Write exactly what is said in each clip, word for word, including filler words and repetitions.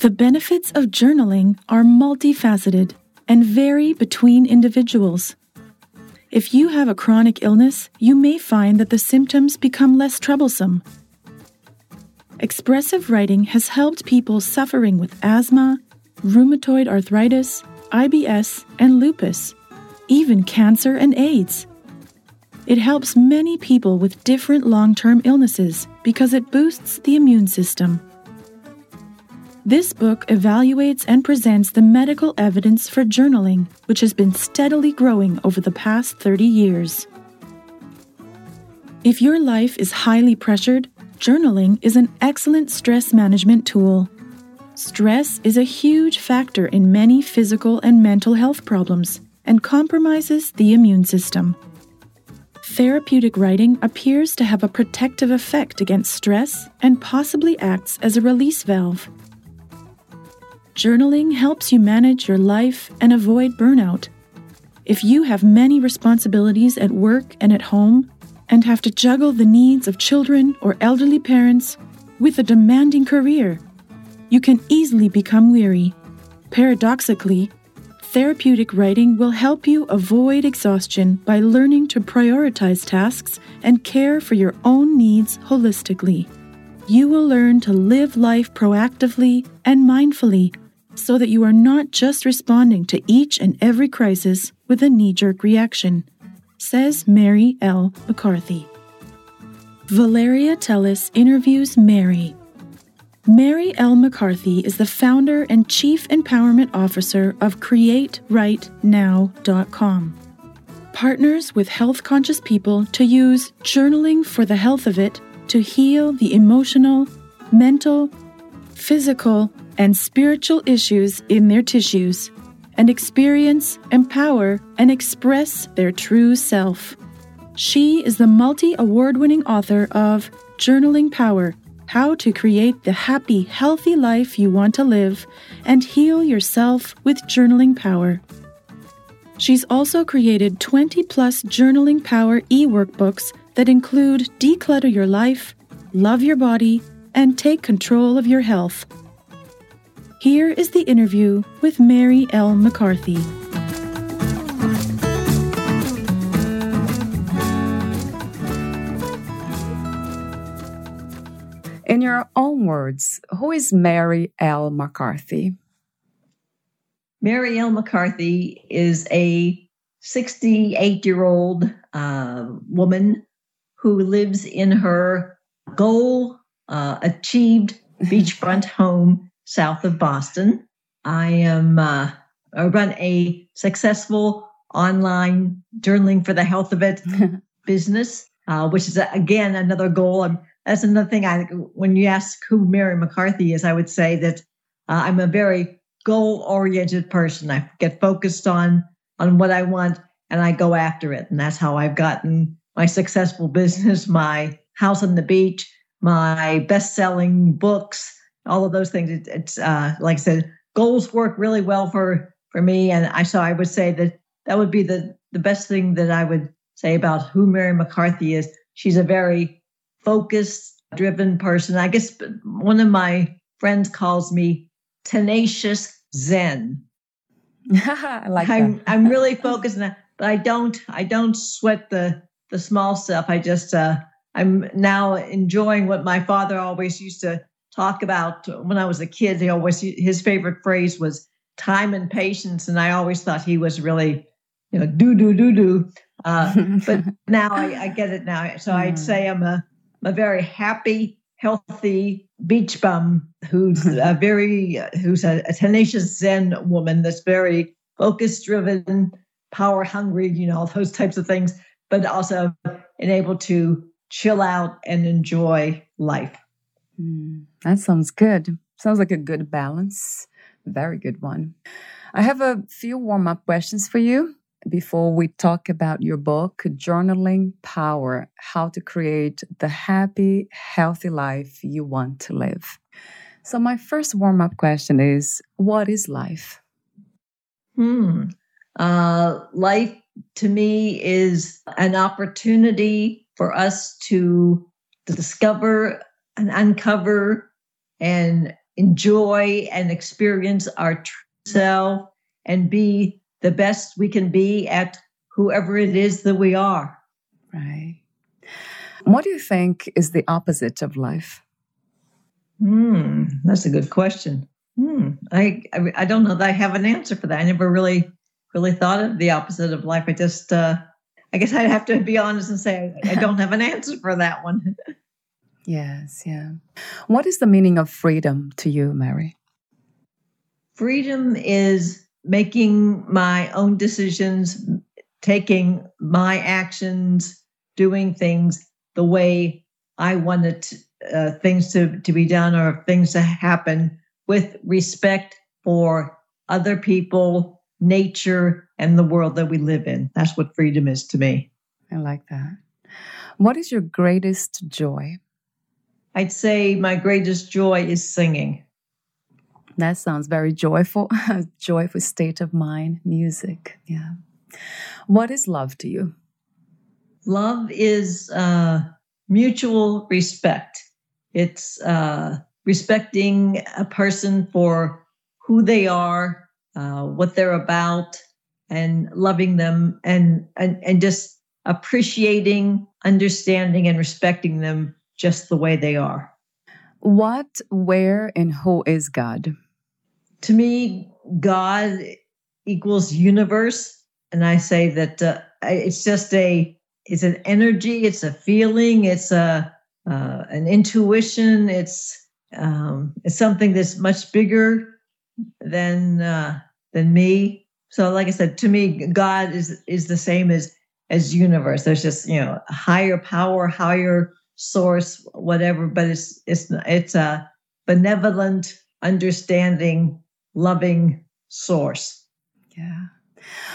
The benefits of journaling are multifaceted and vary between individuals. If you have a chronic illness, you may find that the symptoms become less troublesome. Expressive writing has helped people suffering with asthma, rheumatoid arthritis, I B S, and lupus, even cancer and AIDS. It helps many people with different long-term illnesses because it boosts the immune system. This book evaluates and presents the medical evidence for journaling, which has been steadily growing over the past thirty years. If your life is highly pressured, journaling is an excellent stress management tool. Stress is a huge factor in many physical and mental health problems and compromises the immune system. Therapeutic writing appears to have a protective effect against stress and possibly acts as a release valve. Journaling helps you manage your life and avoid burnout. If you have many responsibilities at work and at home, and have to juggle the needs of children or elderly parents with a demanding career, you can easily become weary. Paradoxically, therapeutic writing will help you avoid exhaustion by learning to prioritize tasks and care for your own needs holistically. You will learn to live life proactively and mindfully, so that you are not just responding to each and every crisis with a knee-jerk reaction, says Mari L. McCarthy. Valeria Teles interviews Mari. Mari L. McCarthy is the founder and chief empowerment officer of Create Write Now dot com. Partners with health-conscious people to use journaling for the health of it to heal the emotional, mental, physical, and spiritual issues in their tissues, and experience, empower, and express their true self. She is the multi-award-winning author of Journaling Power: How to Create the Happy, Healthy Life You Want to Live, and Heal Yourself with Journaling Power. She's also created twenty-plus Journaling Power e-workbooks that include Declutter Your Life, Love Your Body, and Take Control of Your Health. Here is the interview with Mari L. McCarthy. In your own words, who is Mari L. McCarthy? Mari L. McCarthy is a sixty-eight-year-old uh, woman who lives in her goal-achieved uh, beachfront home south of Boston. I am uh, I run a successful online journaling for the health of it business, uh, which is again another goal. I'm, that's another thing. I when you ask who Mari McCarthy is, I would say that uh, I'm a very goal-oriented person. I get focused on on what I want and I go after it, and that's how I've gotten my successful business, my house on the beach, my best-selling books. All of those things. It, it's uh, like I said, goals work really well for, for me. And I so I would say that that would be the, the best thing that I would say about who Mari McCarthy is. She's a very focused, driven person. I guess one of my friends calls me tenacious Zen. I like I'm, that. I'm really focused, on that, but I don't I don't sweat the the small stuff. I just uh, I'm now enjoying what my father always used to talk about when I was a kid. He always, his favorite phrase was time and patience. And I always thought he was really, you know, do, do, do, do. Uh, but now I, I get it now. So mm. I'd say I'm a, a very happy, healthy beach bum who's a very, who's a, a tenacious Zen woman that's very focus driven, power hungry, you know, those types of things, but also able to chill out and enjoy life. Mm, that sounds good. Sounds like a good balance. Very good one. I have a few warm-up questions for you before we talk about your book, Journaling Power: How to Create the Happy, Healthy Life You Want to Live. So my first warm-up question is, what is life? Hmm. Uh, life to me is an opportunity for us to discover and uncover and enjoy and experience our true self and be the best we can be at whoever it is that we are. Right. What do you think is the opposite of life? Hmm, that's a good question. Hmm, I, I I don't know that I have an answer for that. I never really really thought of the opposite of life. I just. Uh, I guess I'd have to be honest and say I don't have an answer for that one. Yes, yeah. What is the meaning of freedom to you, Mari? Freedom is making my own decisions, taking my actions, doing things the way I wanted to, uh, things to, to be done or things to happen with respect for other people, nature, and the world that we live in. That's what freedom is to me. I like that. What is your greatest joy? I'd say my greatest joy is singing. That sounds very joyful. A joyful state of mind, music. Yeah. What is love to you? Love is uh, mutual respect. It's uh, respecting a person for who they are, Uh, what they're about, and loving them, and, and and just appreciating, understanding, and respecting them just the way they are. What, where, and who is God? To me, God equals universe, and I say that uh, it's just a, it's an energy, it's a feeling, it's a uh, an intuition, it's um, it's something that's much bigger than uh, than me. So like I said, to me, God is is the same as as universe. There's just, you know, higher power, higher source, whatever. But it's it's it's a benevolent, understanding, loving source. Yeah.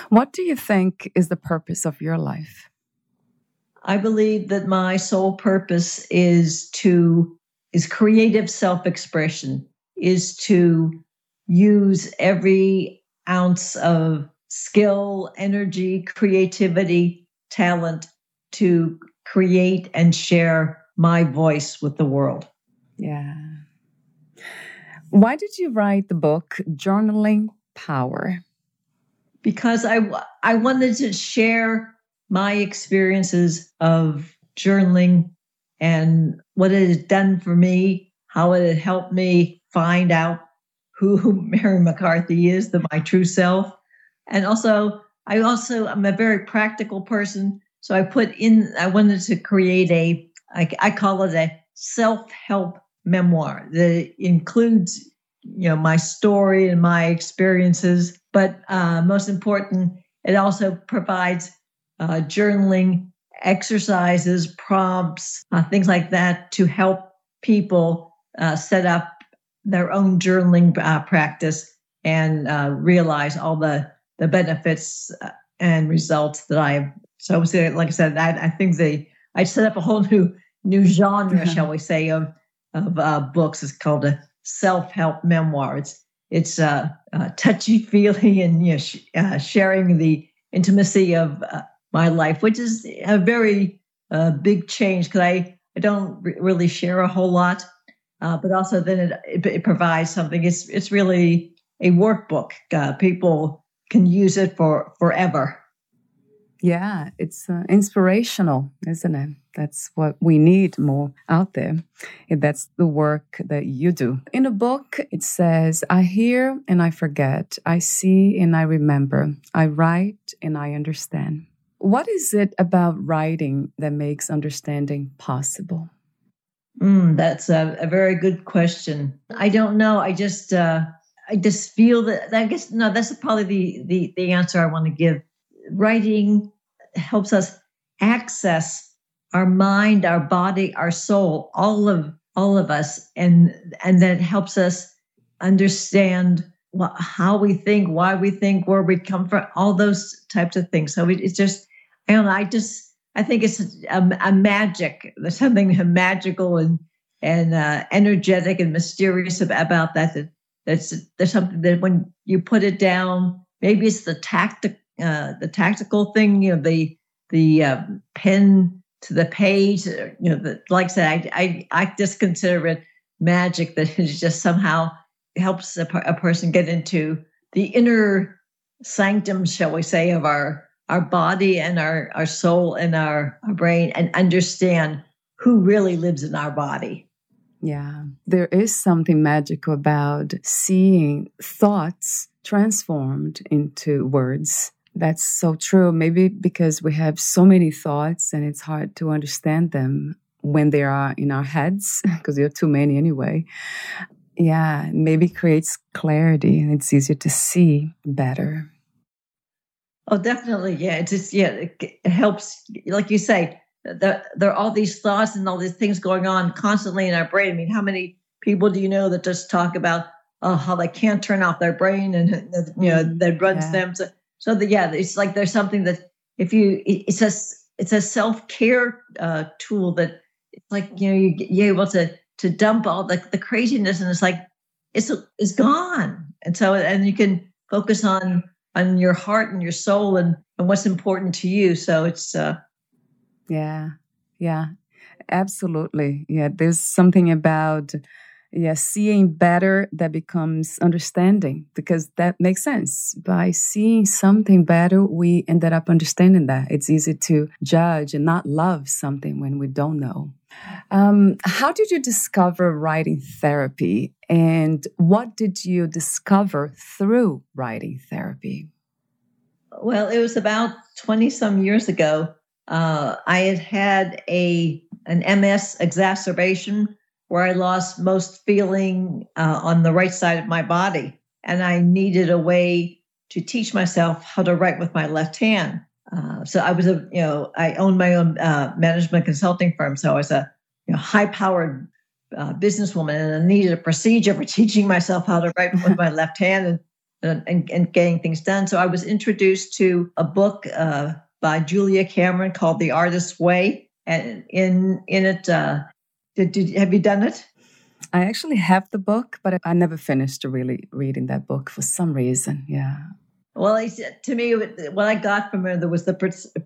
What do you think is the purpose of your life? I believe that my sole purpose is to is creative self-expression, is to use every ounce of skill, energy, creativity, talent to create and share my voice with the world. Yeah. Why did you write the book, Journaling Power? Because I, I wanted to share my experiences of journaling and what it had done for me, how it had helped me find out who Mari McCarthy is, the, my true self. And also, I also, I'm a very practical person. So I put in, I wanted to create a, I, I call it a self-help memoir that includes, you know, my story and my experiences. But uh, most important, it also provides uh, journaling exercises, prompts, uh, things like that to help people uh, set up their own journaling uh, practice and uh, realize all the, the benefits and results that I have. So like I said, I, I think they, I set up a whole new new genre, mm-hmm. shall we say, of of uh, books. It's called a self-help memoir. It's it's uh, uh, touchy-feely and, you know, sh- uh, sharing the intimacy of uh, my life, which is a very uh, big change because I, I don't re- really share a whole lot. Uh, but also then it, it, it provides something. It's it's really a workbook. Uh, people can use it for forever. Yeah, it's uh, inspirational, isn't it? That's what we need more out there. And that's the work that you do. In a book, it says, I hear and I forget. I see and I remember. I write and I understand. What is it about writing that makes understanding possible? Mm, that's a, a very good question. I don't know. I just uh, I just feel that, I guess, no, that's probably the, the, the answer I want to give. Writing helps us access our mind, our body, our soul, all of all of us, and and that helps us understand wh- how we think, why we think, where we come from, all those types of things. So it, it's just, I don't know. I just I think it's a, a magic, there's something magical and and uh, energetic and mysterious about that. that that's there's something that when you put it down, maybe it's the tactic. Uh, the tactical thing, you know, the the uh, pen to the page, you know, the, like I said, I, I I just consider it magic that it just somehow helps a, a person get into the inner sanctum, shall we say, of our our body and our, our soul and our, our brain, and understand who really lives in our body. Yeah, there is something magical about seeing thoughts transformed into words. That's so true. Maybe because we have so many thoughts and it's hard to understand them when they are in our heads, because there are too many anyway. Yeah, maybe it creates clarity and it's easier to see better. Oh, definitely. Yeah, it just yeah, it, it helps. Like you say, the, there are all these thoughts and all these things going on constantly in our brain. I mean, how many people do you know that just talk about oh, how they can't turn off their brain and, you know, that runs yeah. them. So, so that, yeah, it's like there's something that if you, it's a, it's a self-care uh, tool that it's like, you know, you, you're able to, to dump all the, the craziness and it's like, it's, it's gone. And so, and you can focus on, on your heart and your soul and, and what's important to you. So it's, uh, yeah, yeah, absolutely. Yeah. There's something about, Yeah, seeing better that becomes understanding, because that makes sense. By seeing something better, we ended up understanding that. It's easy to judge and not love something when we don't know. Um, how did you discover writing therapy, and what did you discover through writing therapy? Well, it was about twenty some years ago. Uh, I had had a an M S exacerbation, where I lost most feeling uh, on the right side of my body. And I needed a way to teach myself how to write with my left hand. Uh, so I was a, you know, I owned my own uh, management consulting firm. So I was a you know, high-powered uh, businesswoman, and I needed a procedure for teaching myself how to write with my left hand and, and, and getting things done. So I was introduced to a book uh, by Julia Cameron called The Artist's Way. And in, in it, uh, Did, did have you done it? I actually have the book, but I never finished really reading that book for some reason. Yeah. Well, I, to me, what I got from her, there was the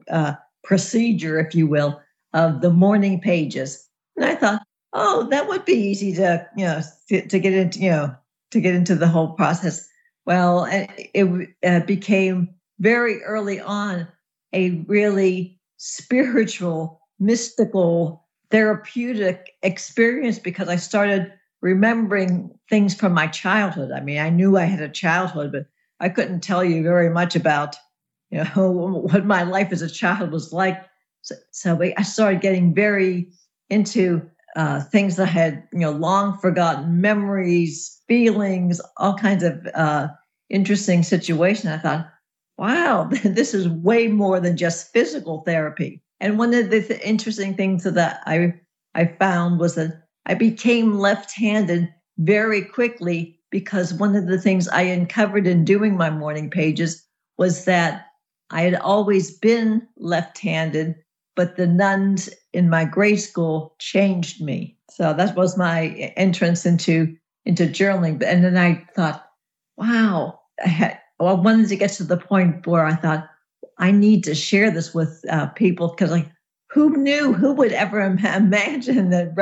uh, procedure, if you will, of the morning pages, and I thought, oh, that would be easy to you know to, to get into you know to get into the whole process. Well, it, it uh, became very early on a really spiritual, mystical, therapeutic experience, because I started remembering things from my childhood. I mean, I knew I had a childhood, but I couldn't tell you very much about, you know, what my life as a child was like. So, so I started getting very into uh, things that I had, you know, long forgotten memories, feelings, all kinds of uh, interesting situations. I thought, wow, this is way more than just physical therapy. And one of the th- interesting things that I I found was that I became left-handed very quickly, because one of the things I uncovered in doing my morning pages was that I had always been left-handed, but the nuns in my grade school changed me. So that was my entrance into, into journaling. And then I thought, wow, I, had, well, I wanted to get to the point where I thought, I need to share this with uh, people, because, like, who knew? Who would ever Im- imagine that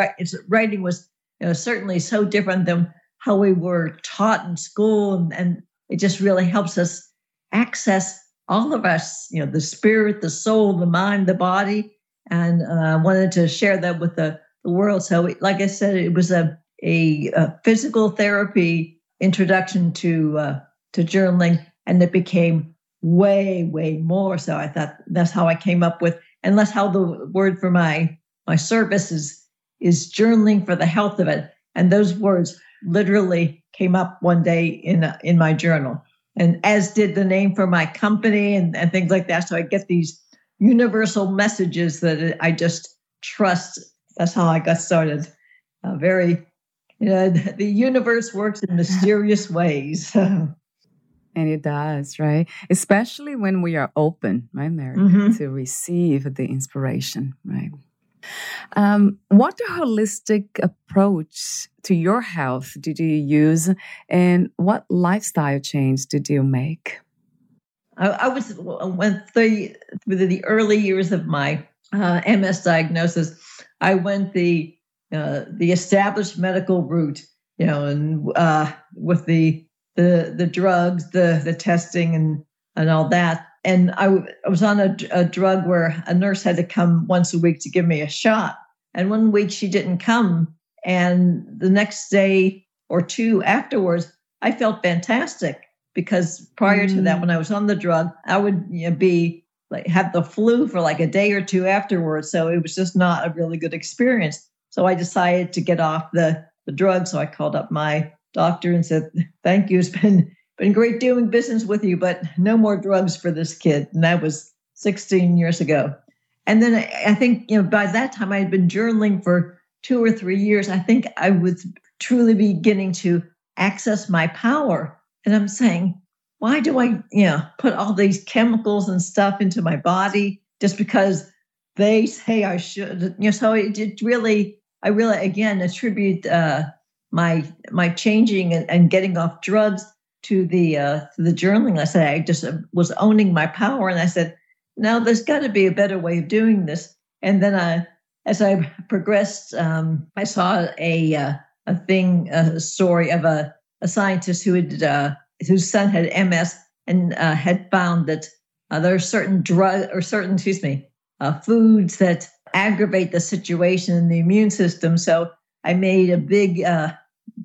writing was, you know, certainly so different than how we were taught in school, and, and it just really helps us access all of us, you know, the spirit, the soul, the mind, the body. And I uh, wanted to share that with the, the world. So it, like I said, it was a, a, a physical therapy introduction to uh, to journaling, and it became way, way more. So I thought that's how I came up with, and that's how the word for my my service is, is journaling for the health of it. And those words literally came up one day in uh, in my journal, and as did the name for my company and, and things like that. So I get these universal messages that I just trust. That's how I got started. Uh, very, you know, the universe works in mysterious ways. And it does, right? Especially when we are open, right, Mary, mm-hmm. to receive the inspiration, right? Um, what holistic approach to your health did you use, and what lifestyle change did you make? I, I was, went through the early years of my uh, M S diagnosis, I went the uh, the established medical route, you know, and uh, with the the the drugs, the the testing, and and all that. And I, w- I was on a, a drug where a nurse had to come once a week to give me a shot. And one week she didn't come, and the next day or two afterwards, I felt fantastic. Because prior to that, when I was on the drug, I would you know, be like have the flu for like a day or two afterwards. So it was just not a really good experience. So I decided to get off the, the drug. So I called up my doctor and said, thank you. It's been, been great doing business with you, but no more drugs for this kid. And that was sixteen years ago. And then I, I think, you know, by that time I had been journaling for two or three years. I think I was truly beginning to access my power. And I'm saying, why do I, you know, put all these chemicals and stuff into my body just because they say I should? You know, so it, it really, I really again attribute uh, my my changing and, and getting off drugs to the uh, to the journaling. I said I just was owning my power, and I said, no, there's got to be a better way of doing this. And then I, as I progressed, um, I saw a uh, a thing, a story of a. a scientist who had uh, whose son had M S and uh, had found that uh, there are certain drug or certain excuse me uh, foods that aggravate the situation in the immune system. So I made a big uh,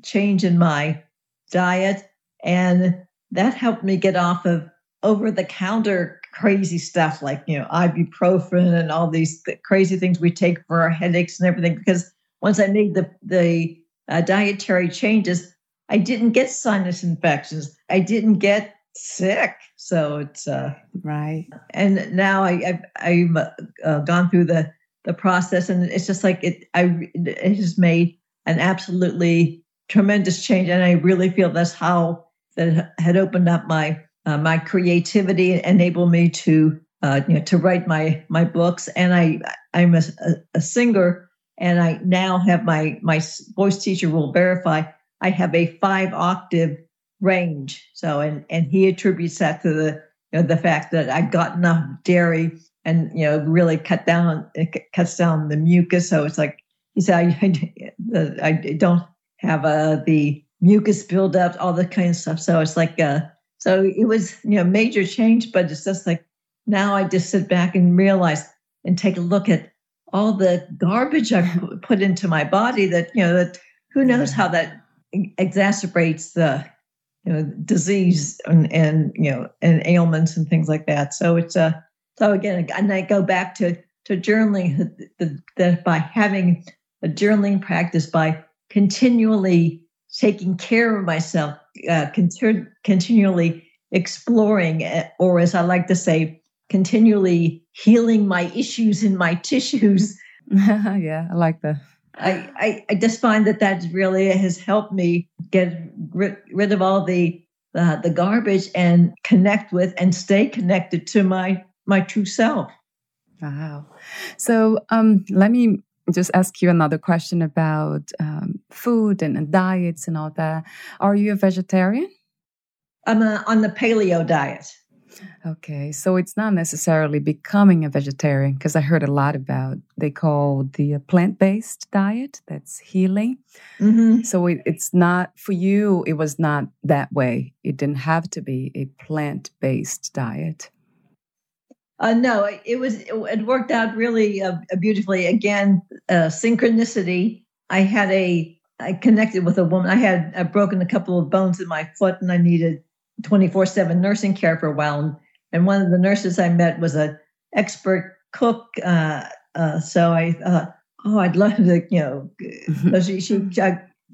change in my diet, and that helped me get off of over-the-counter crazy stuff like you know ibuprofen and all these th- crazy things we take for our headaches and everything. Because once I made the the uh, dietary changes, I didn't get sinus infections. I didn't get sick. So it's uh, right. And now I, I I've uh, gone through the, the process, and it's just like it. I it has made an absolutely tremendous change, and I really feel that's how that had opened up my uh, my creativity and enabled me to uh, you know to write my my books. And I I'm a, a singer, and I now have my my voice teacher will verify. I have a five octave range. So, and, and he attributes that to the, you know, the fact that I got enough dairy and, you know, really cut down, it cuts down the mucus. So it's like, he said, I, I don't have uh, the mucus buildup, all that kind of stuff. So it's like, uh, so it was, you know, major change, but it's just like, now I just sit back and realize and take a look at all the garbage I put into my body that, you know, that who knows how that exacerbates the you know disease and, and you know and ailments and things like that. So it's a uh, so again, and I go back to to journaling that by having a journaling practice, by continually taking care of myself, uh, continu- continually exploring, or as I like to say, continually healing my issues in my tissues. Yeah, I like that. I, I, I just find that that really has helped me get rid, rid of all the uh, the garbage and connect with and stay connected to my my true self. Wow. So um, let me just ask you another question about um, food and, and diets and all that. Are you a vegetarian? I'm a, on the paleo diet. Okay, so it's not necessarily becoming a vegetarian, because I heard a lot about, they call the plant-based diet, that's healing. Mm-hmm. So it, it's not, for you, it was not that way. It didn't have to be a plant-based diet. Uh, no, it, it was, it worked out really uh, beautifully. Again, uh, synchronicity. I had a, I connected with a woman. I had I'd broken a couple of bones in my foot and I needed twenty-four seven nursing care for a while. And one of the nurses I met was an expert cook. Uh, uh, so I thought, oh, I'd love to, you know, so she, she,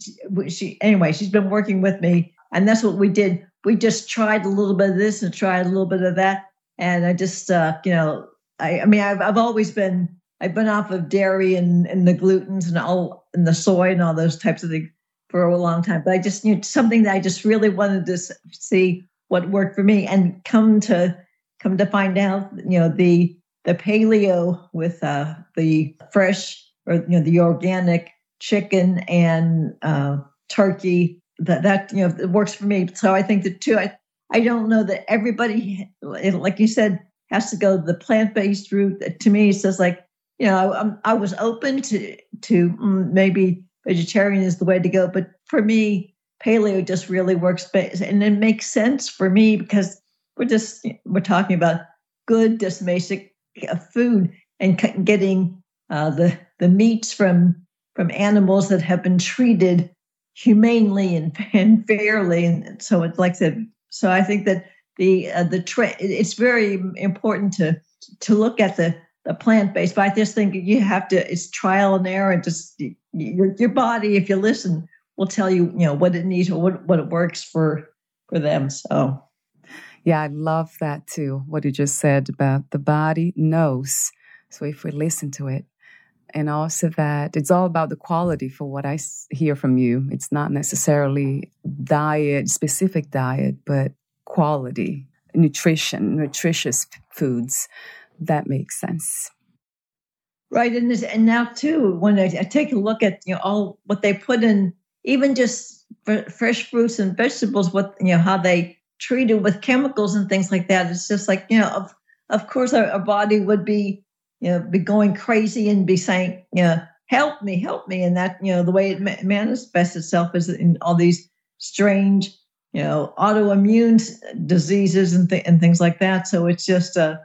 she, she, anyway, she's been working with me. And that's what we did. We just tried a little bit of this and tried a little bit of that. And I just, uh, you know, I, I mean, I've I've always been, I've been off of dairy and, and the glutens and all and the soy and all those types of things for a long time. But I just knew something that I just really wanted to see what worked for me, and come to come to find out, you know, the the paleo with uh, the fresh or, you know, the organic chicken and uh, turkey, that, that, you know, it works for me. So I think the two, I, I don't know that everybody, like you said, has to go the plant-based route. To me, it's just like, you know, I, I was open to to maybe vegetarian is the way to go. But for me, paleo just really works. And it makes sense for me because we're just, we're talking about good, just basic food and getting uh, the, the meats from, from animals that have been treated humanely and, and fairly. And so it's like the, So I think that the uh, the tra- it's very important to to look at the, the plant-based, but I just think you have to, it's trial and error, and just your, your body, if you listen, will tell you, you know, what it needs or what, what it works for for them. So yeah, I love that too, what you just said about the body knows. So if we listen to it, and also that it's all about the quality for what I hear from you. It's not necessarily diet, specific diet, but quality, nutrition, nutritious foods. That makes sense. Right. And this, and now, too, when I, I take a look at, you know, all what they put in, even just f- fresh fruits and vegetables, what, you know, how they treat it with chemicals and things like that. It's just like, you know, of, of course, our, our body would be, you know, be going crazy and be saying, you know, help me, help me. And that, you know, the way it ma- manifests itself is in all these strange, you know, autoimmune diseases and, th- and things like that. So it's just, uh,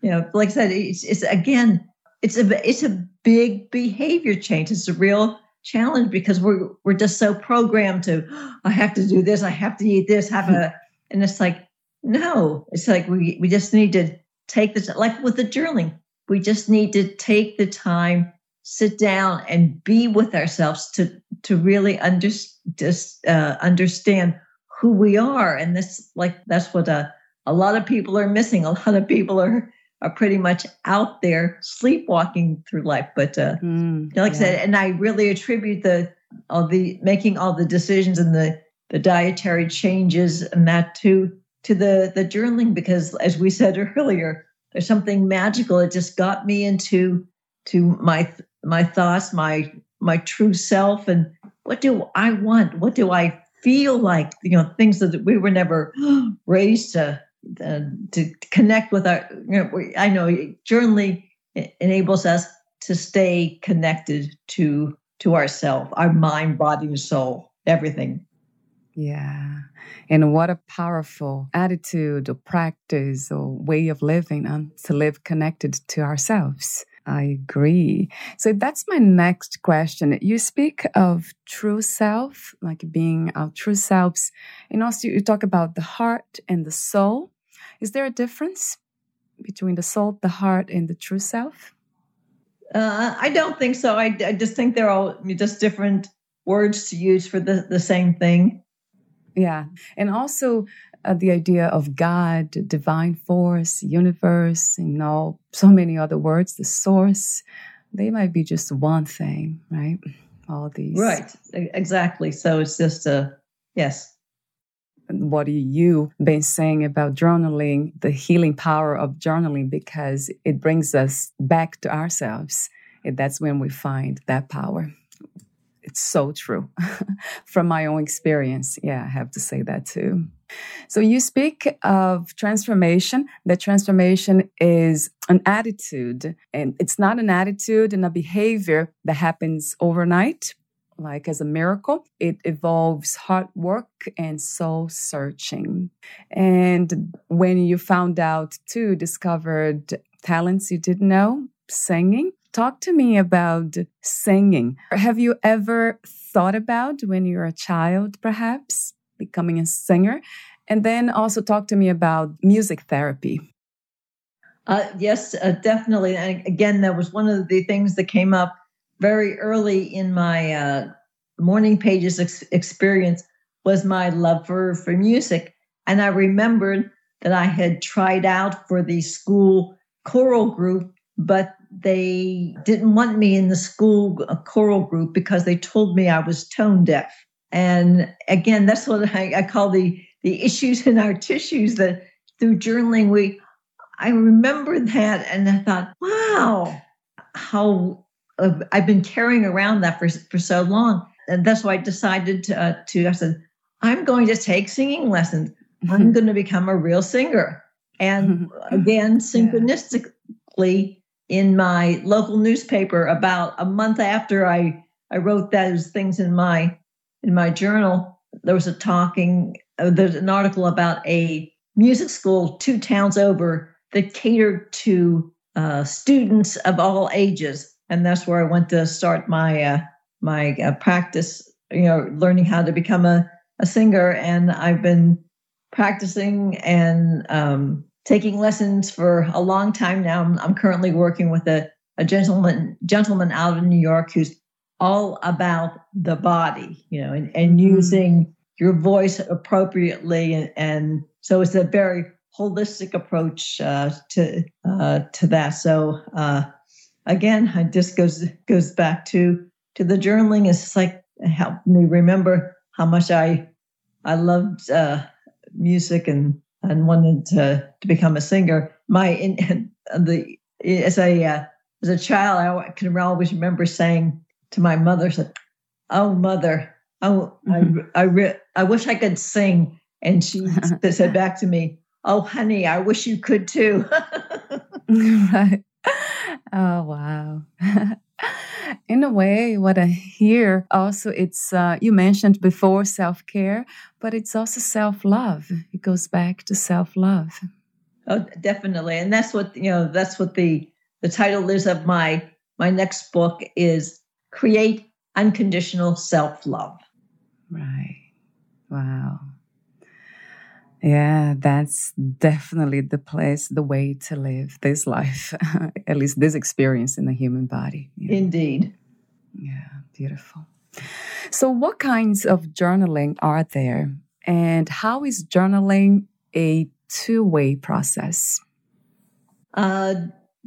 you know, like I said, it's, it's again, it's a, it's a big behavior change. It's a real challenge because we're, we're just so programmed to, oh, I have to do this. I have to eat this. Have a, and it's like, no, it's like, we, we just need to take this, like with the journaling. We just need to take the time, sit down, and be with ourselves to to really under, just, uh, understand who we are. And this, like, that's what a, a lot of people are missing. A lot of people are are pretty much out there sleepwalking through life. But uh, mm, like yeah. I said, and I really attribute the all the making all the decisions and the, the dietary changes and that to to the the journaling, because as we said earlier, there's something magical. It just got me into to my my thoughts, my my true self, and what do I want? What do I feel like? You know, things that we were never raised to uh, to connect with our. You know, we, I know journaling enables us to stay connected to to ourselves, our mind, body, and soul, everything. Yeah. And what a powerful attitude or practice or way of living, um, to live connected to ourselves. I agree. So that's my next question. You speak of true self, like being our true selves. And also you talk about the heart and the soul. Is there a difference between the soul, the heart, and the true self? Uh, I don't think so. I, I just think they're all just different words to use for the, the same thing. Yeah. And also uh, the idea of God, divine force, universe, you know, so many other words, the source, they might be just one thing, right? All these. Right. Exactly. So it's just a, yes. What have you been saying about journaling, the healing power of journaling, because it brings us back to ourselves. And that's when we find that power. It's so true from my own experience. Yeah, I have to say that too. So you speak of transformation. That transformation is an attitude, and it's not an attitude and a behavior that happens overnight like as a miracle. It involves hard work and soul searching. And when you found out too, discovered talents you didn't know, singing. Talk to me about singing. Have you ever thought about when you were a child, perhaps, becoming a singer? And then also talk to me about music therapy. Uh, yes, uh, definitely. And again, that was one of the things that came up very early in my uh, morning pages ex- experience was my love for, for music. And I remembered that I had tried out for the school choral group, but they didn't want me in the school choral group because they told me I was tone deaf. And again, that's what I, I call the, the issues in our tissues, that through journaling, we, I remembered that and I thought, wow, how uh, I've been carrying around that for, for so long. And that's why I decided to, uh, to I said, I'm going to take singing lessons. Mm-hmm. I'm going to become a real singer. And mm-hmm. again, synchronistically, in my local newspaper, about a month after I, I wrote those things in my in my journal, there was a talking, uh, there's an article about a music school two towns over that catered to uh, students of all ages, and that's where I went to start my uh, my uh, practice. You know, learning how to become a, a singer, and I've been practicing and um, taking lessons for a long time now. I'm, I'm currently working with a, a gentleman gentleman out of New York who's all about the body, you know, and, and using your voice appropriately. And, and so it's a very holistic approach uh, to uh, to that. So uh, again, it just goes goes back to to the journaling. It's like it helped me remember how much I I loved uh, music and. and wanted to, to become a singer. My in, the as a uh, as a child, I can always remember saying to my mother, "Oh, mother, oh, mm-hmm. I I, re- I wish I could sing." And she said back to me, "Oh, honey, I wish you could too." Right. Oh, wow. In a way, what I hear also, it's uh, you mentioned before self-care, but it's also self-love. It goes back to self-love. Oh, definitely. And that's what, you know, that's what the, the title is of my, my next book is Create Unconditional Self-Love. Right. Wow. Yeah, that's definitely the place, the way to live this life, at least this experience in the human body. You know? Indeed. Yeah, beautiful. So what kinds of journaling are there? And how is journaling a two-way process? Uh,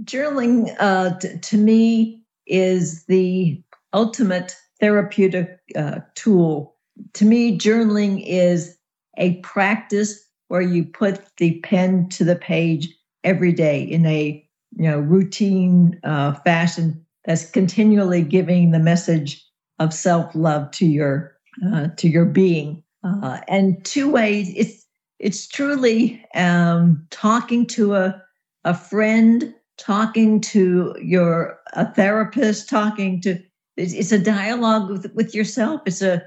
journaling, uh, t- to me, is the ultimate therapeutic uh, tool. To me, journaling is a practice where you put the pen to the page every day in a, you know, routine uh, fashion that's continually giving the message of self-love to your uh, to your being. Uh, and two ways, it's it's truly um, talking to a a friend, talking to your a therapist, talking to it's, it's a dialogue with with yourself. It's a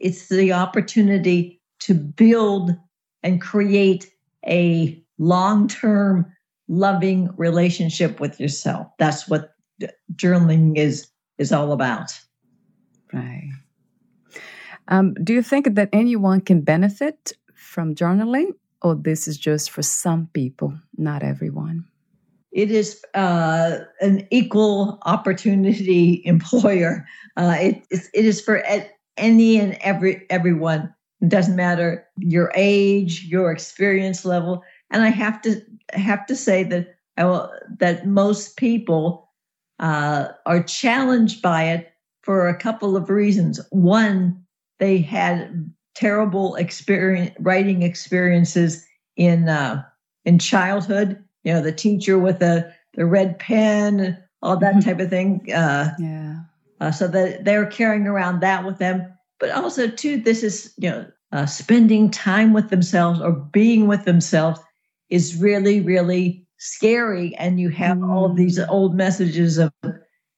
it's the opportunity to build and create a long-term loving relationship with yourself. That's what journaling is is all about. Right. Um, do you think that anyone can benefit from journaling, or this is just for some people, not everyone? It is uh, an equal opportunity employer. Uh, it, it, it is for any and every everyone. It doesn't matter your age, your experience level, and I have to I have to say that I will, that most people uh, are challenged by it for a couple of reasons. One, they had terrible experience writing experiences in uh, in childhood. You know, the teacher with the the red pen, and all that mm-hmm. type of thing. Uh, yeah. Uh, so that they're carrying around that with them. But also, too, this is, you know, uh, spending time with themselves or being with themselves is really, really scary. And you have all these old messages of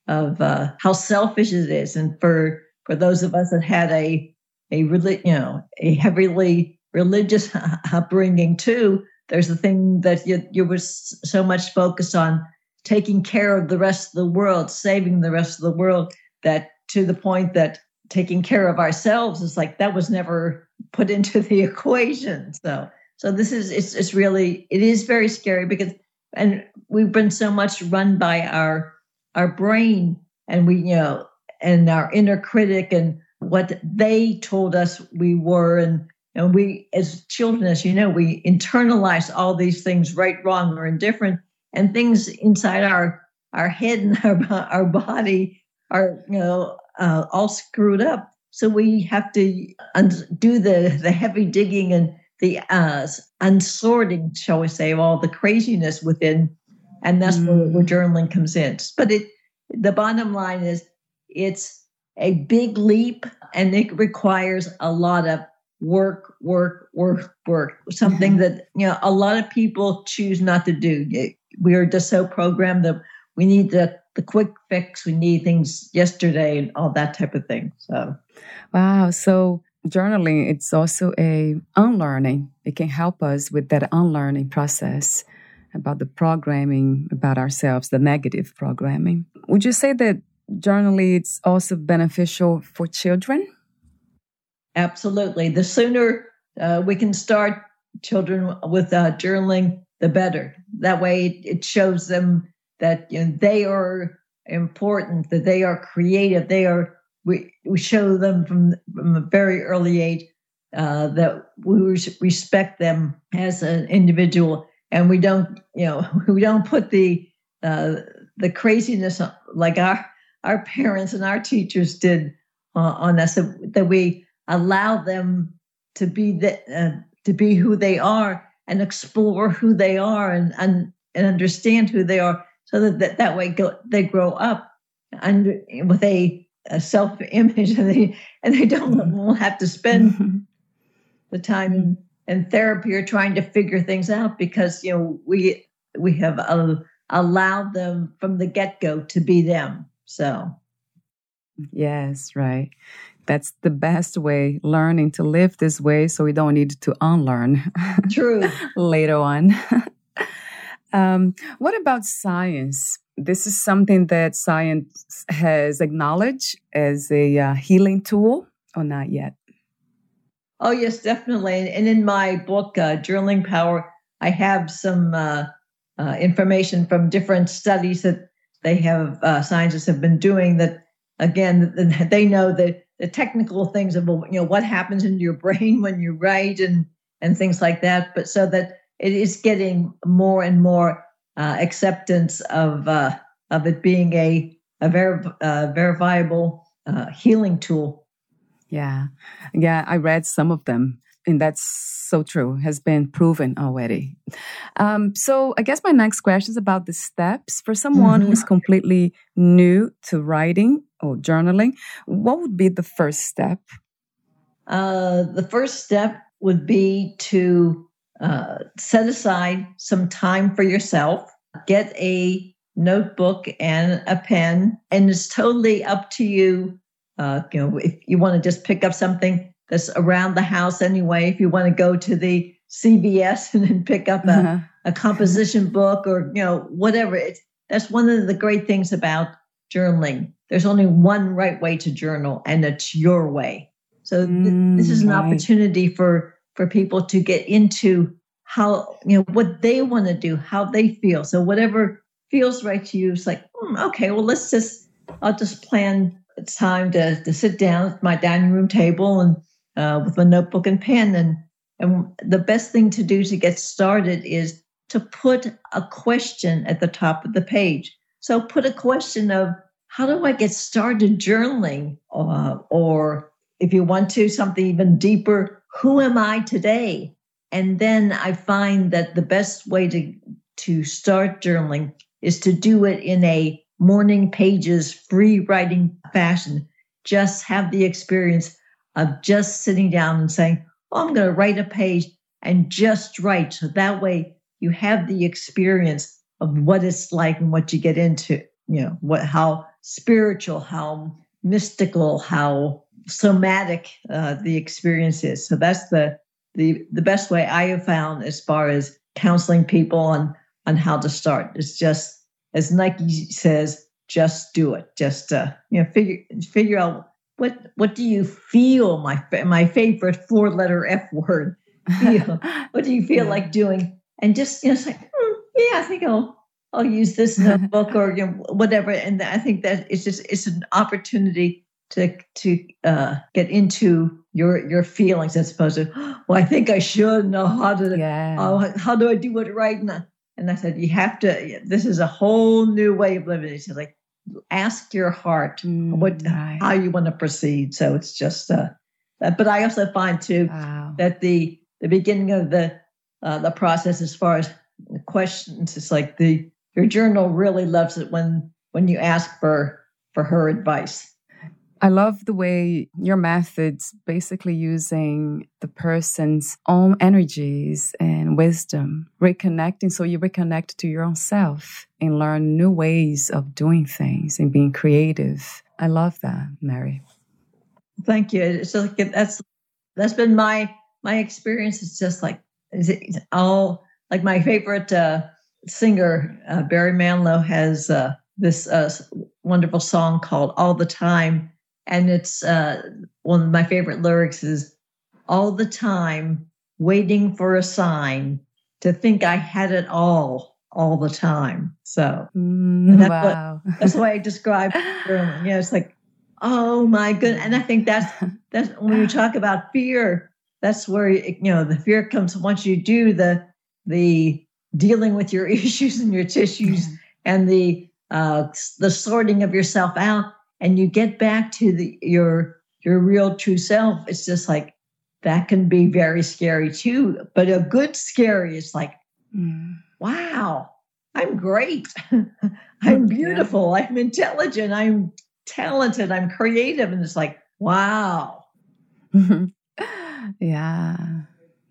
of uh, how selfish it is, and for, for those of us that had a a really, you know, a heavily religious upbringing too. There's the thing that you you were so much focused on taking care of the rest of the world, saving the rest of the world, that to the point that taking care of ourselves is like that was never put into the equation. So so this is it's it's really it is very scary because and we've been so much run by our our brain and we you know and our inner critic and what they told us we were and and we as children, as you know, we internalize all these things, right, wrong, or indifferent, and things inside our our head and our our body are you know uh, all screwed up. So we have to undo the the heavy digging and the uh, unsorting, shall we say, of all the craziness within, and that's mm. where, where journaling comes in. But it the bottom line is it's a big leap, and it requires a lot of work, work, work, work, something yeah. that, you know, a lot of people choose not to do. We are just so programmed that we need the, the quick fix. We need things yesterday and all that type of thing. So, wow. So journaling, it's also a unlearning. It can help us with that unlearning process about the programming about ourselves, the negative programming. Would you say that journaling, it's also beneficial for children? Absolutely. The sooner uh, we can start children with uh, journaling, the better. That way it shows them that you know, they are important, that they are creative. They are. We, we show them from, from a very early age uh, that we respect them as an individual, and we don't, you know, we don't put the uh, the craziness like our our parents and our teachers did uh, on us. That we allow them to be the, uh, to be who they are and explore who they are and and, and understand who they are, so that that, that way go, they grow up under, with a, a self-image and they and they don't have to spend mm-hmm. the time in therapy or trying to figure things out, because you know we we have uh, allowed them from the get-go to be them. So yes, right. That's the best way, learning to live this way so we don't need to unlearn. True. Later on. um, what about science? This is something that science has acknowledged as a uh, healing tool, or not yet? Oh, yes, definitely. And in my book, uh, Journaling Power, I have some uh, uh, information from different studies that they have, uh, scientists have been doing that, again, they know that the technical things of, you know, what happens in your brain when you write and, and things like that. But so that it is getting more and more uh, acceptance of uh, of it being a, a ver- uh, verifiable uh, healing tool. Yeah. Yeah. I read some of them, and that's so true, has been proven already. Um, so I guess my next question is about the steps for someone mm-hmm. who's completely new to writing or journaling. What would be the first step? Uh, the first step would be to uh, set aside some time for yourself, get a notebook and a pen, and it's totally up to you. Uh, you know, if you want to just pick up something that's around the house anyway, if you want to go to the C V S and then pick up a, uh-huh. a composition book or, you know, whatever. It's, that's one of the great things about journaling. There's only one right way to journal, and it's your way. So th- mm, this is an right. opportunity for, for people to get into how, you know, what they want to do, how they feel. So whatever feels right to you, it's like, mm, okay, well, let's just, I'll just plan it's time to, to sit down at my dining room table and uh, with my notebook and pen. And, and the best thing to do to get started is to put a question at the top of the page. So put a question of, how do I get started journaling? Uh, or if you want to, something even deeper, who am I today? And then I find that the best way to, to start journaling is to do it in a morning pages, free writing fashion. Just have the experience of just sitting down and saying, oh, I'm going to write a page and just write. So that way you have the experience of what it's like and what you get into, you know, what, how spiritual, how mystical how somatic uh, the experience is. So that's the, the the best way I have found as far as counseling people on, on how to start. It's just, as Nike says, just do it. Just uh, you know, figure figure out what what do you feel. My my favorite four letter F word. Feel. What do you feel yeah. like doing? And just, you know, it's like, mm, yeah, I think I'll I'll use this notebook or, you know, whatever. And I think that it's just it's an opportunity to to uh, get into your your feelings as opposed to, well, I think I should know how to yeah. how, how do I do it right now? And I said, you have to. This is a whole new way of living. It's like ask your heart mm, what nice. how you want to proceed. So it's just. Uh, but I also find too wow. that the the beginning of the uh, the process as far as questions, it's like the your journal really loves it when when you ask for for her advice. I love the way your method's basically using the person's own energies and wisdom, reconnecting. So you reconnect to your own self and learn new ways of doing things and being creative. I love that, Mari. Thank you. It's like, that's that's been my my experience. It's just like is it all like my favorite uh, singer uh, Barry Manilow has uh, this uh, wonderful song called "All the Time." And it's uh, one of my favorite lyrics is, all the time waiting for a sign to think I had it all, all the time. So mm, that's, wow. what, that's the way I describe it. You know, it's like, oh my goodness. And I think that's, that's when you talk about fear, that's where, it, you know, the fear comes once you do the, the dealing with your issues and your tissues and the, uh, the sorting of yourself out. And you get back to the, your your real true self. It's just like that can be very scary too. But a good scary is like, mm. wow, I'm great, I'm beautiful, yeah. I'm intelligent, I'm talented, I'm creative, and it's like, wow, yeah,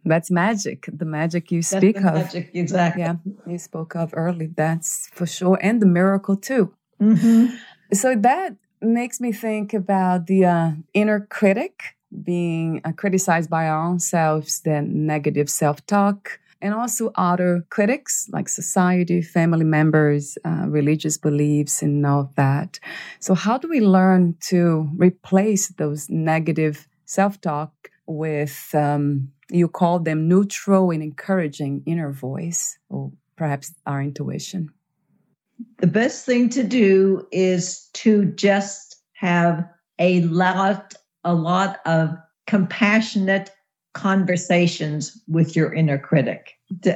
that's magic. The magic you speak that's the of, magic, exactly. Yeah, you spoke of early. That's for sure, and the miracle too. Mm-hmm. So that makes me think about the uh, inner critic being uh, criticized by our own selves, the negative self-talk, and also outer critics like society, family members, uh, religious beliefs, and all that. So how do we learn to replace those negative self-talk with, um, you call them neutral and encouraging inner voice, or perhaps our intuition? The best thing to do is to just have a lot, a lot of compassionate conversations with your inner critic.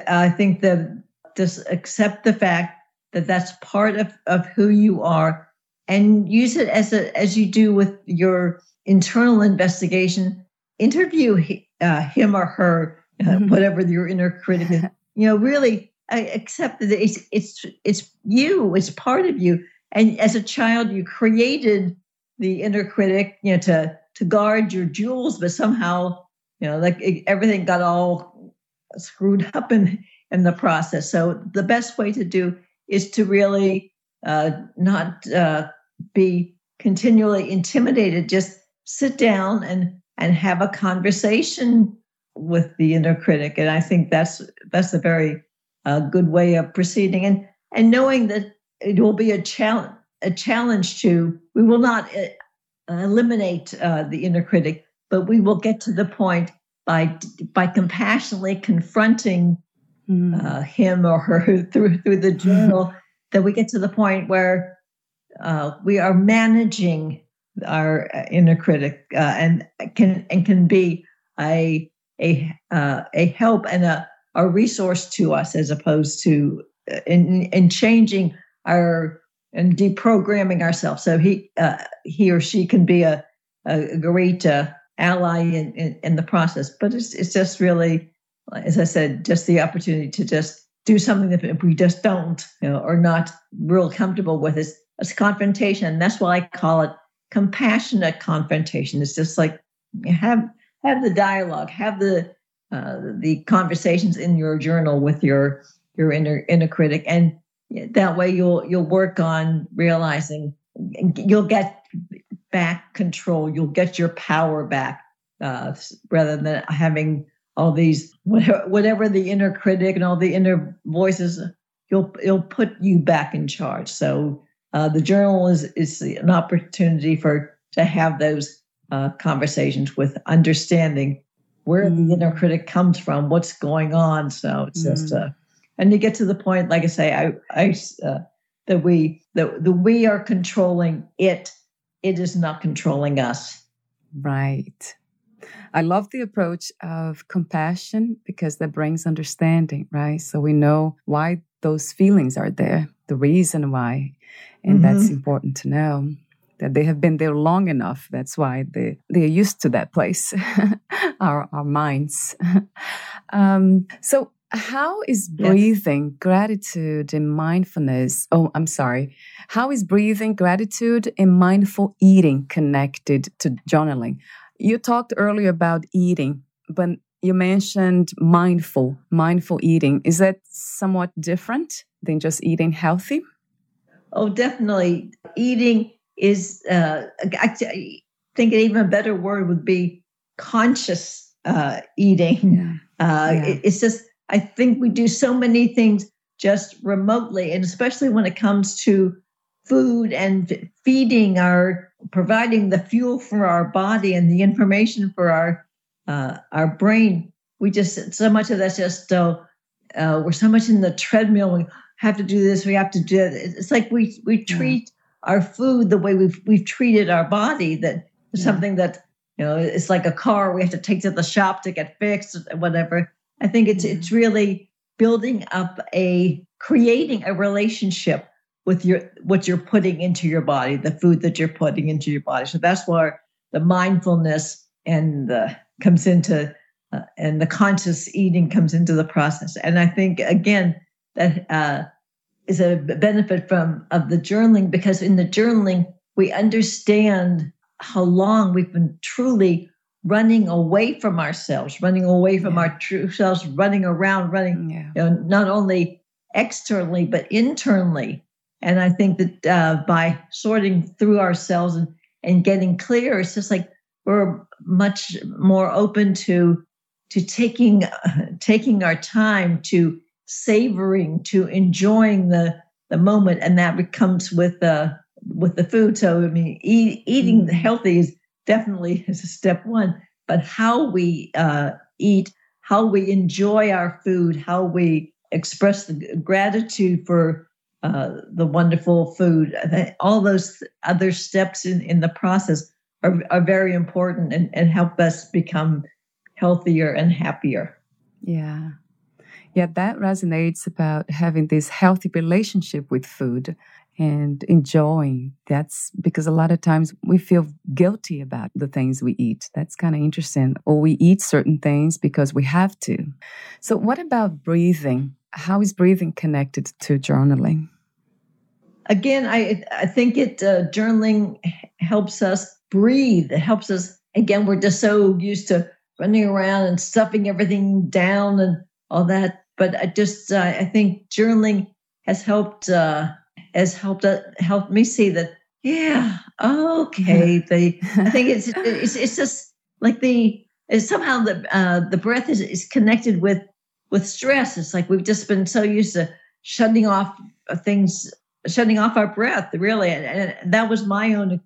I think that just accept the fact that that's part of, of who you are, and use it as a, as you do with your internal investigation. Interview uh, him or her, uh, whatever your inner critic is. You know, really. I accept that it's it's it's you, it's part of you. And as a child, you created the inner critic, you know, to to guard your jewels, but somehow, you know, like it, everything got all screwed up in in the process. So the best way to do is to really uh, not uh, be continually intimidated. Just sit down and and have a conversation with the inner critic. And I think that's that's a very a good way of proceeding, and and knowing that it will be a challenge, a challenge to, we will not uh, eliminate uh, the inner critic, but we will get to the point by by compassionately confronting mm. uh, him or her through through the journal, that we get to the point where uh, we are managing our inner critic uh, and can and can be a a uh, a help and a a resource to us, as opposed to uh, in in changing our and deprogramming ourselves. So he uh, he or she can be a a great uh, ally in, in in the process. But it's it's just really, as I said, just the opportunity to just do something that if we just don't, you know, or not real comfortable with, is it's confrontation. That's why I call it compassionate confrontation. It's just like have have the dialogue, have the Uh, the conversations in your journal with your your inner inner critic, and that way you'll you'll work on realizing, you'll get back control. You'll get your power back uh, rather than having all these, whatever, whatever the inner critic and all the inner voices, you'll, it'll put you back in charge. So uh, the journal is, is an opportunity for to have those uh, conversations with understanding where mm. the inner critic comes from, what's going on. So it's mm. just, uh, and you get to the point, like I say, I, I, uh, that we, that, that we are controlling it. It is not controlling us. Right. I love the approach of compassion because that brings understanding, right? So we know why those feelings are there, the reason why. And mm-hmm. that's important to know that they have been there long enough. That's why they, they're used to that place, our, our minds. um, so how is breathing, yes. gratitude and mindfulness? Oh, I'm sorry. How is breathing, gratitude and mindful eating connected to journaling? You talked earlier about eating, but you mentioned mindful, mindful eating. Is that somewhat different than just eating healthy? Oh, definitely. Eating is, uh, I think an even better word would be conscious uh, eating. Yeah. Uh, yeah. It's just, I think we do so many things just remotely, and especially when it comes to food and feeding our, providing the fuel for our body and the information for our uh, our brain. We just, so much of that's just, uh, uh, we're so much in the treadmill. We have to do this, we have to do that. It's like we we treat yeah. our food the way we've, we've treated our body, that yeah. something that, you know, it's like a car we have to take to the shop to get fixed, whatever. I think it's mm-hmm. it's really building up a, creating a relationship with your what you're putting into your body, the food that you're putting into your body. So that's where the mindfulness and the, comes into, uh, and the conscious eating comes into the process. And I think, again, that uh, is a benefit from of the journaling, because in the journaling, we understand how long we've been truly running away from ourselves, running away from yeah. our true selves, running around, running, yeah. you know, not only externally, but internally. And I think that uh, by sorting through ourselves and, and getting clear, it's just like we're much more open to to taking uh, taking our time, to savoring, to enjoying the, the moment, and that becomes with uh, with the food. So I mean, eat, eating healthy is definitely is step one, but how we uh, eat, how we enjoy our food, how we express the gratitude for Uh, the wonderful food, all those other steps in, in the process are, are very important and, and help us become healthier and happier. Yeah. Yeah, that resonates about having this healthy relationship with food and enjoying. That's because a lot of times we feel guilty about the things we eat. That's kind of interesting. Or we eat certain things because we have to. So what about breathing? How is breathing connected to journaling? Again, I I think it uh, journaling helps us breathe. It helps us, again, we're just so used to running around and stuffing everything down and all that. But I just, uh, I think journaling has helped, uh, has helped, uh, helped me see that, yeah, okay. the, I think it's, it's it's just like the, it's somehow the uh, the breath is, is connected with, with stress. It's like we've just been so used to shutting off things, shutting off our breath, really. And, and that was my own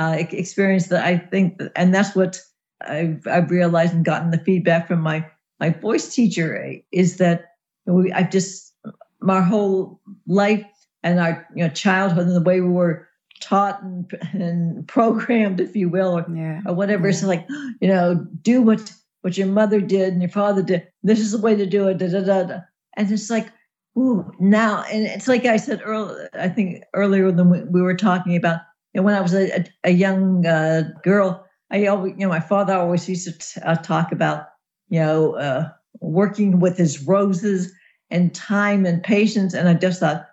uh, experience that I think, that, and that's what I've, I've realized and gotten the feedback from my, my voice teacher, is that we, I've just, my whole life and our you know childhood and the way we were taught and, and programmed, if you will, or, yeah. or whatever. Yeah. So like, you know, do what, what your mother did and your father did. This is the way to do it. Da, da, da, da. And it's like, ooh, now. And it's like I said earlier, I think earlier when we, we were talking about, you know, when I was a, a, a young uh, girl, I always, you know, my father always used to t- uh, talk about, you know, uh, working with his roses and time and patience. And I just thought,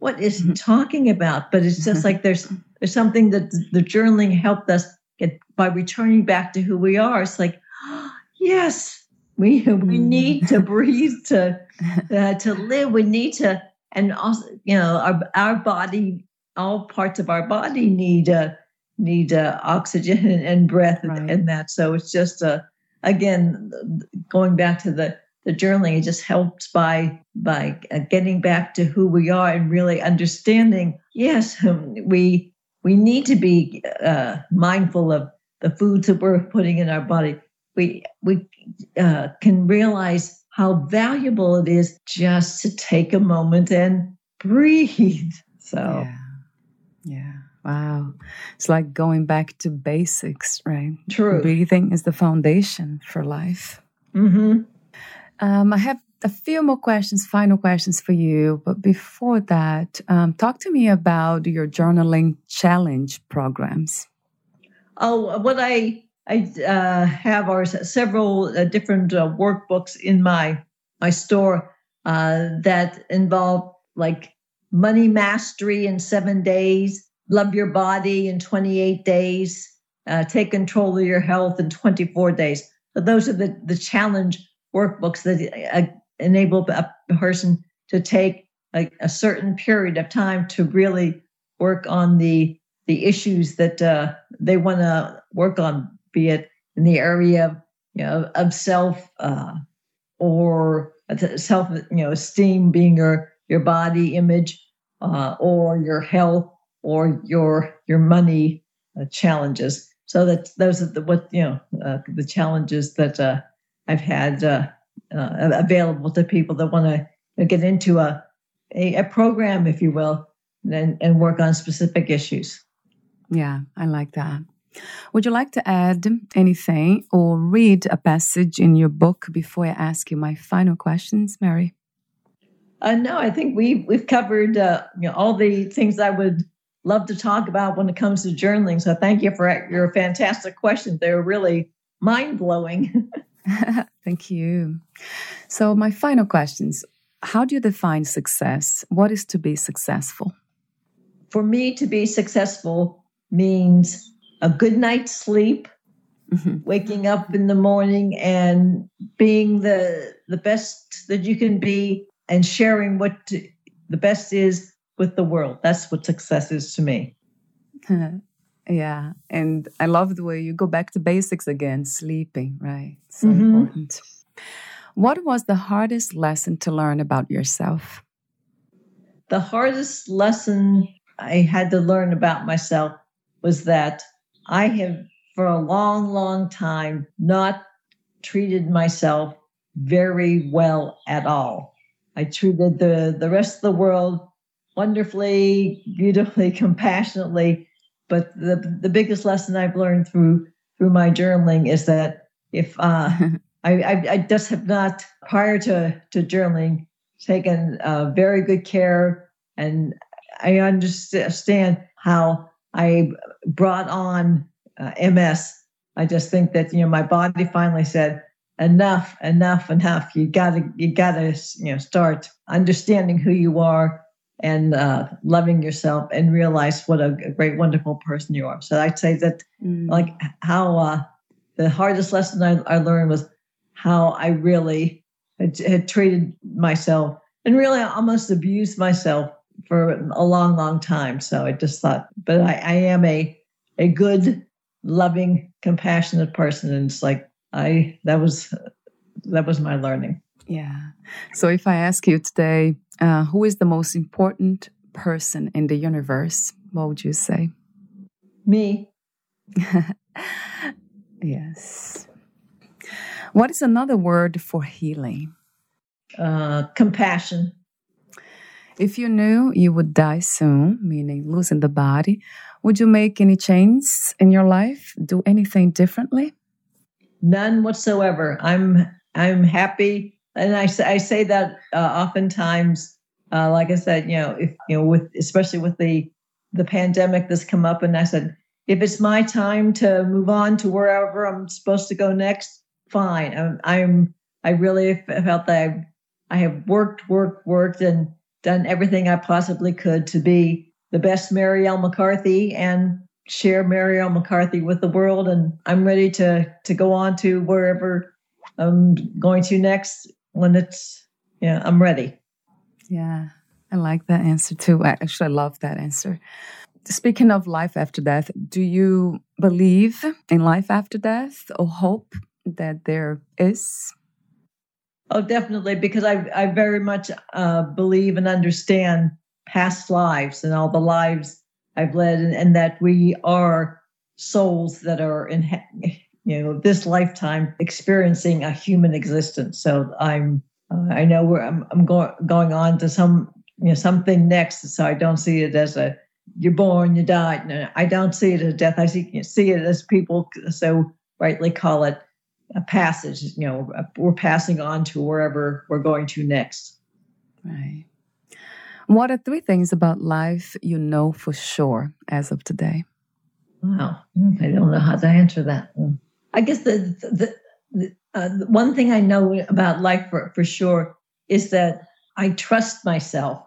what is he talking about? But it's just like there's there's something that the, the journaling helped us get by returning back to who we are. It's like, yes, we we need to breathe to uh, to live. We need to, and also, you know, our our body, all parts of our body need uh, need uh, oxygen and, and breath right. and, and that. So it's just, uh, again, going back to the, the journaling, it just helps by by getting back to who we are and really understanding, yes, we we need to be uh, mindful of the foods that we're putting in our body. We, we uh, can realize how valuable it is just to take a moment and breathe. So, yeah. yeah. Wow. It's like going back to basics, right? True. Breathing is the foundation for life. Mm-hmm. Um, I have a few more questions, final questions for you. But before that, um, talk to me about your journaling challenge programs. Oh, what I I uh, have are several uh, different uh, workbooks in my my store uh, that involve like money mastery in seven days, love your body in twenty-eight days, uh, take control of your health in twenty-four days. So those are the, the challenge workbooks that uh, enable a person to take a, a certain period of time to really work on the the issues that uh, they want to work on, be it in the area of, you know, of self uh, or self, you know, esteem, being your, your body image, uh, or your health, or your your money uh, challenges. So that those are the what you know uh, the challenges that uh, I've had uh, uh, available to people that want to you know, get into a, a a program, if you will, and and work on specific issues. Yeah, I like that. Would you like to add anything or read a passage in your book before I ask you my final questions, Mari? Uh, no, I think we've, we've covered uh, you know, all the things I would love to talk about when it comes to journaling. So thank you for your fantastic questions. They were really mind-blowing. Thank you. So my final questions, how do you define success? What is to be successful? For me, to be successful means a good night's sleep, mm-hmm. waking up in the morning and being the the best that you can be and sharing what to, the best is with the world. That's what success is to me. Yeah. And I love the way you go back to basics again, sleeping, right? So mm-hmm. important. What was the hardest lesson to learn about yourself? The hardest lesson I had to learn about myself was that I have, for a long, long time, not treated myself very well at all. I treated the, the rest of the world wonderfully, beautifully, compassionately. But the the biggest lesson I've learned through through my journaling is that if uh, I, I I just have not, prior to, to journaling, taken uh, very good care, and I understand how I brought on uh, M S. I just think that, you know, my body finally said, enough, enough, enough. You gotta, you gotta, you know, start understanding who you are and uh, loving yourself and realize what a great, wonderful person you are. So I'd say that mm. like how uh, the hardest lesson I, I learned was how I really had, had treated myself and really almost abused myself for a long, long time. So I just thought, but I, I am a, a good, loving, compassionate person. And it's like, I, that was, that was my learning. Yeah. So if I ask you today, uh, who is the most important person in the universe? What would you say? Me. Yes. What is another word for healing? Uh, compassion. If you knew you would die soon, meaning losing the body, would you make any changes in your life? Do anything differently? None whatsoever. I'm I'm happy, and I say, I say that uh, oftentimes. Uh, like I said, you know, if you know, with especially with the the pandemic that's come up, and I said, if it's my time to move on to wherever I'm supposed to go next, fine. I'm I'm I really felt that I I have worked, worked, worked, and done everything I possibly could to be the best Mari L. McCarthy and share Mari L. McCarthy with the world. And I'm ready to to go on to wherever I'm going to next when it's, yeah, I'm ready. Yeah, I like that answer too. Actually, I love that answer. Speaking of life after death, do you believe in life after death or hope that there is? Oh, definitely, because I, I very much uh, believe and understand past lives and all the lives I've led, and, and that we are souls that are in, you know, this lifetime experiencing a human existence. So I'm, uh, I know where I'm, I'm going going on to some, you know, something next. So I don't see it as a you're born, you die. No, I don't see it as death. I see see it as people so rightly call it a passage. You know, we're passing on to wherever we're going to next. Right. What are three things about life you know for sure as of today? Wow, I don't know how to answer that. I guess the the, the uh, one thing I know about life for, for sure is that I trust myself.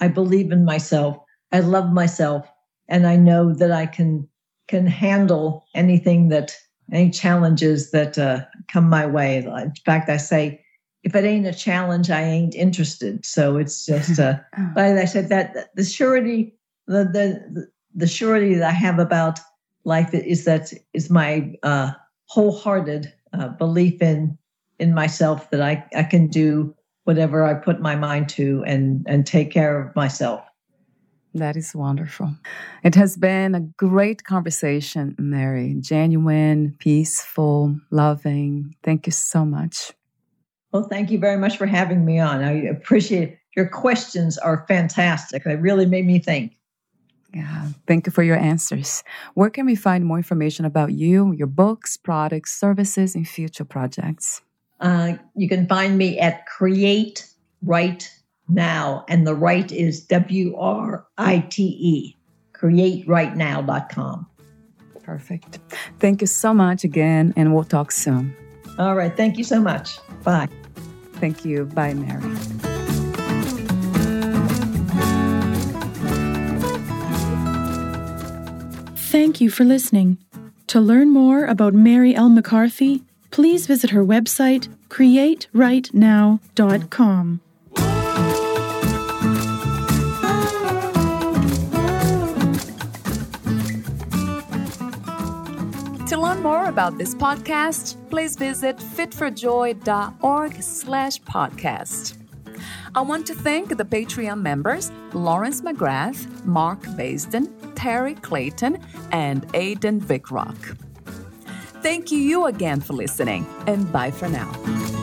I believe in myself. I love myself, and I know that I can can handle anything that any challenges that uh, come my way. In fact, I say, if it ain't a challenge, I ain't interested. So it's just, uh, but I said that, that the surety, the, the the surety that I have about life is that is my uh, wholehearted uh, belief in in myself that I, I can do whatever I put my mind to and and take care of myself. That is wonderful. It has been a great conversation, Mari. Genuine, peaceful, loving. Thank you so much. Well, thank you very much for having me on. I appreciate it. Your questions are fantastic. They really made me think. Yeah, thank you for your answers. Where can we find more information about you, your books, products, services, and future projects? Uh, you can find me at CreateWrite. Now, and the right is W R I T E, create right now dot com. Perfect. Thank you so much again, and we'll talk soon. All right. Thank you so much. Bye. Thank you. Bye, Mari. Thank you for listening. To learn more about Mari L. McCarthy, please visit her website, create right now dot com. To learn more about this podcast, please visit fit for joy dot org slash podcast. I want to thank the Patreon members Lawrence McGrath, Mark Basden, Terry Clayton, and Aidan Vickrock. Thank you again for listening, and bye for now.